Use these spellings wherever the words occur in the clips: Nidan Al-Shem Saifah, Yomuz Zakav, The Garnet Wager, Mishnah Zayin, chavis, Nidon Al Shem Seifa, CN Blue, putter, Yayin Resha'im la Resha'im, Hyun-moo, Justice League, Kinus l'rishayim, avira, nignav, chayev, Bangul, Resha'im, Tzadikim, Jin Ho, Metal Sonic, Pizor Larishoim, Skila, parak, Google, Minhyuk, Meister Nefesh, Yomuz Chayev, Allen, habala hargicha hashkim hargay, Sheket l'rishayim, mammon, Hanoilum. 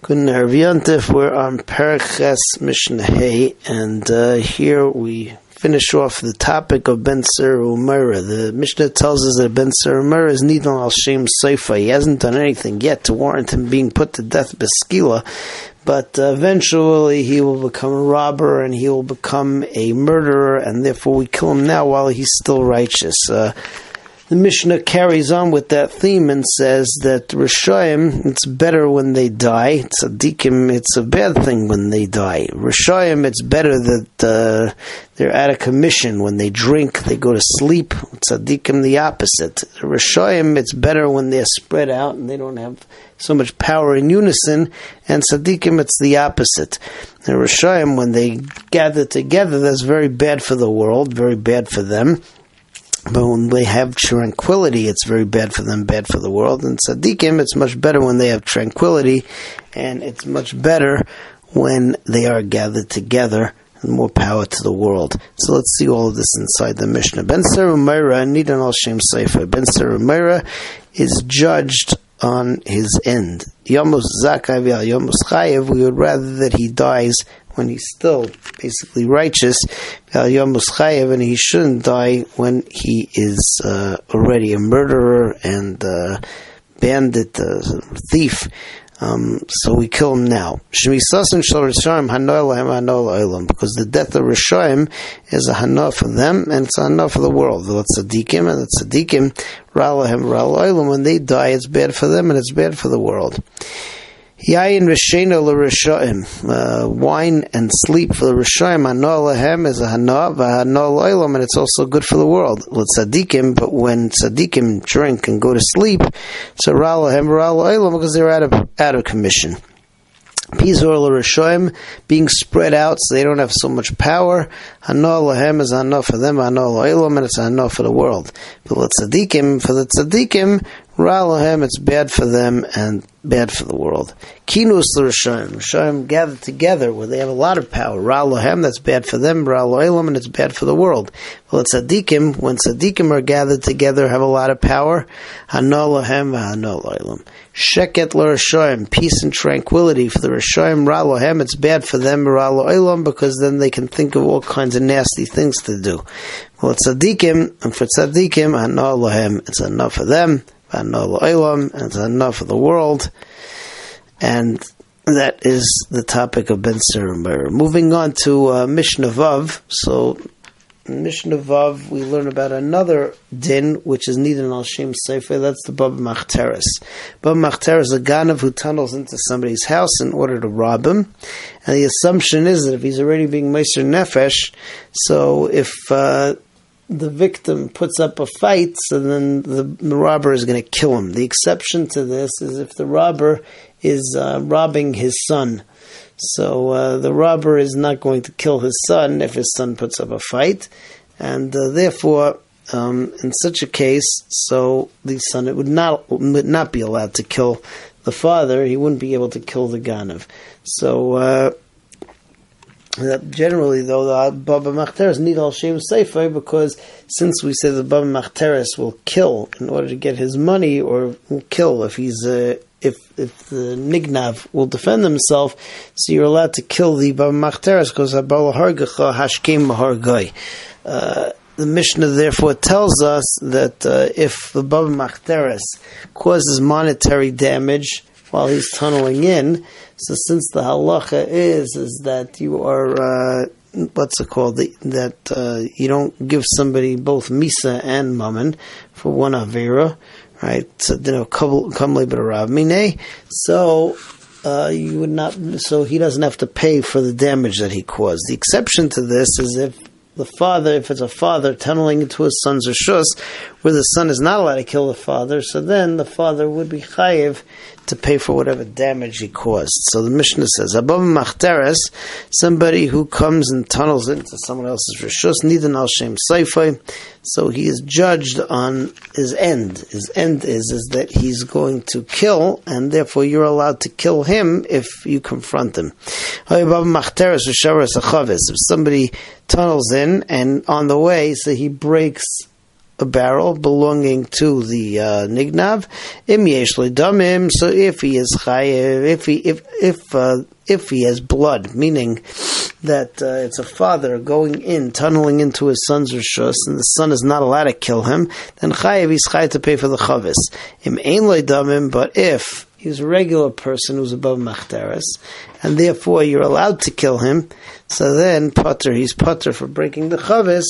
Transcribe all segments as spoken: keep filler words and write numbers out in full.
Good and Herviantif, we're on Paraches Mishnah, and uh, here we finish off the topic of Ben Sorer U'Moreh. The Mishnah tells us that Ben Sorer U'Moreh is Nidon Al Shem Seifa. He hasn't done anything yet to warrant him being put to death by Skila, but uh, eventually he will become a robber and he will become a murderer, and therefore we kill him now while he's still righteous. Uh, The Mishnah carries on with that theme and says that Resha'im, it's better when they die. Tzadikim, it's a bad thing when they die. Resha'im, it's better that uh, they're out of commission. When they drink, they go to sleep. Tzadikim, the opposite. Resha'im, it's better when they're spread out and they don't have so much power in unison. And Tzadikim, it's the opposite. And Resha'im, when they gather together, that's very bad for the world, very bad for them. But when they have tranquility, it's very bad for them, bad for the world. And Tzadikim, it's much better when they have tranquility, and it's much better when they are gathered together, and more power to the world. So let's see all of this inside the Mishnah. Ben Sorer U'Moreh, Nidan Al-Shem Saifah. Ben Sorer U'Moreh is judged on his end. Yomuz Zakav, Yomuz Chayev, we would rather that he dies when he's still basically righteous, Yomuz Chayev, and he shouldn't die when he is uh, already a murderer and uh, bandit, uh, thief. Um, so we kill him now. Shemisasim shel Resha'im Hanoilum Hanoilum, because the death of Resha'im is a Hanoa for them and it's a Hanoa for the world. The Tzadikim and the Tzadikim Ralohem Raloelam, when they die, it's bad for them and it's bad for the world. Yayin Resha'im la Resha'im, uh, wine and sleep for the Resha'im, Hanolahem is a Hanoa, Hanoilum, and it's also good for the world. With Tzadikim, but when Tzadikim drink and go to sleep, it's a Ralohem, Raloelam, because they're out of out of commission. Pizor Larishoim, being spread out so they don't have so much power. Hanolahem is enough for them, Hanoilum, and it's enough for the world. But with Tzadikim, for the Tzadikim, Ralohem, it's bad for them and bad for the world. Kinus l'rishayim, Rishayim gathered together where they have a lot of power. Ralohem, that's bad for them. Raloelam, and it's bad for the world. Well, it's Tzadikim, when Tzadikim are gathered together, have a lot of power. Hanolahem, Hanolelam. Sheket l'rishayim, peace and tranquility for the Rishayim. Ralohem, it's bad for them. Raloelam, because then they can think of all kinds of nasty things to do. Well, it's Tzadikim, and for Tzadikim, Hanolahem, it's enough for them. Hanoilum, and it's enough for the world. And that is the topic of Ben Sorer U'Moreh. Moving on to uh, Mishnah Vav. So, in Mishnah Vav, we learn about another din, which is Nidan Al-Shem Saifah. That's the Ba Ba'machteret. Ba Ba'machteret is a Ghanav who tunnels into somebody's house in order to rob him. And the assumption is that if he's already being Meister Nefesh, so if... Uh, the victim puts up a fight, so then the, the robber is going to kill him. The exception to this is if the robber is uh, robbing his son. So uh, the robber is not going to kill his son if his son puts up a fight. And uh, therefore, um, in such a case, so the son it would not would not be allowed to kill the father. He wouldn't be able to kill the Ghanav. So... Uh, Generally, though, the Ba Ba'machteret need Al Shem Seifa, because since we say the Ba Ba'machteret will kill in order to get his money, or will kill if he's uh, if if the nignav will defend himself, so you're allowed to kill the Ba Ba'machteret because habala hargicha hashkim hargay. Uh, The Mishnah therefore tells us that uh, if the Ba Ba'machteret causes monetary damage while he's tunneling in, so since the halacha is is that you are uh, what's it called the, that uh, you don't give somebody both misa and mammon for one avira, right? So you know, kamli b'rav minei. So uh, you would not. So he doesn't have to pay for the damage that he caused. The exception to this is if the father, if it's a father tunneling into his son's rishos, where the son is not allowed to kill the father, so then the father would be chayev to pay for whatever damage he caused. So the Mishnah says, Ba Ba'machteret, somebody who comes and tunnels into someone else's rishos, Nidon Al Shem Saifah, so he is judged on his end. His end is, is that he's going to kill, and therefore you're allowed to kill him if you confront him. Ba Ba'machteret, if somebody tunnels in, and on the way, so he breaks a barrel belonging to the uh, nignav. Im yesh ledamim. So if he is chayev, if he if if uh, if he has blood, meaning that uh, it's a father going in, tunneling into his son's rishos, and the son is not allowed to kill him, then chayev is chayev to pay for the chavis. Im ein ledamim. But if he's a regular person who's above machteres, and therefore you're allowed to kill him, so then putter, he's putter for breaking the chavis,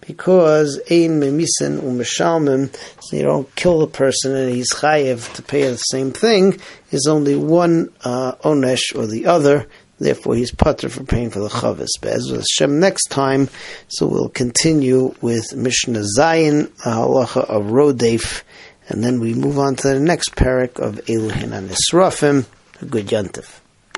because ein memisin umeshalmim, so you don't kill the person and he's chayev to pay the same thing, is only one uh, onesh or the other, therefore he's putter for paying for the chavis. Be'ezras Hashem next time, so we'll continue with Mishnah Zayin, halacha of Rodef, and then we move on to the next parak of Elohin and Israfim, a good yontif.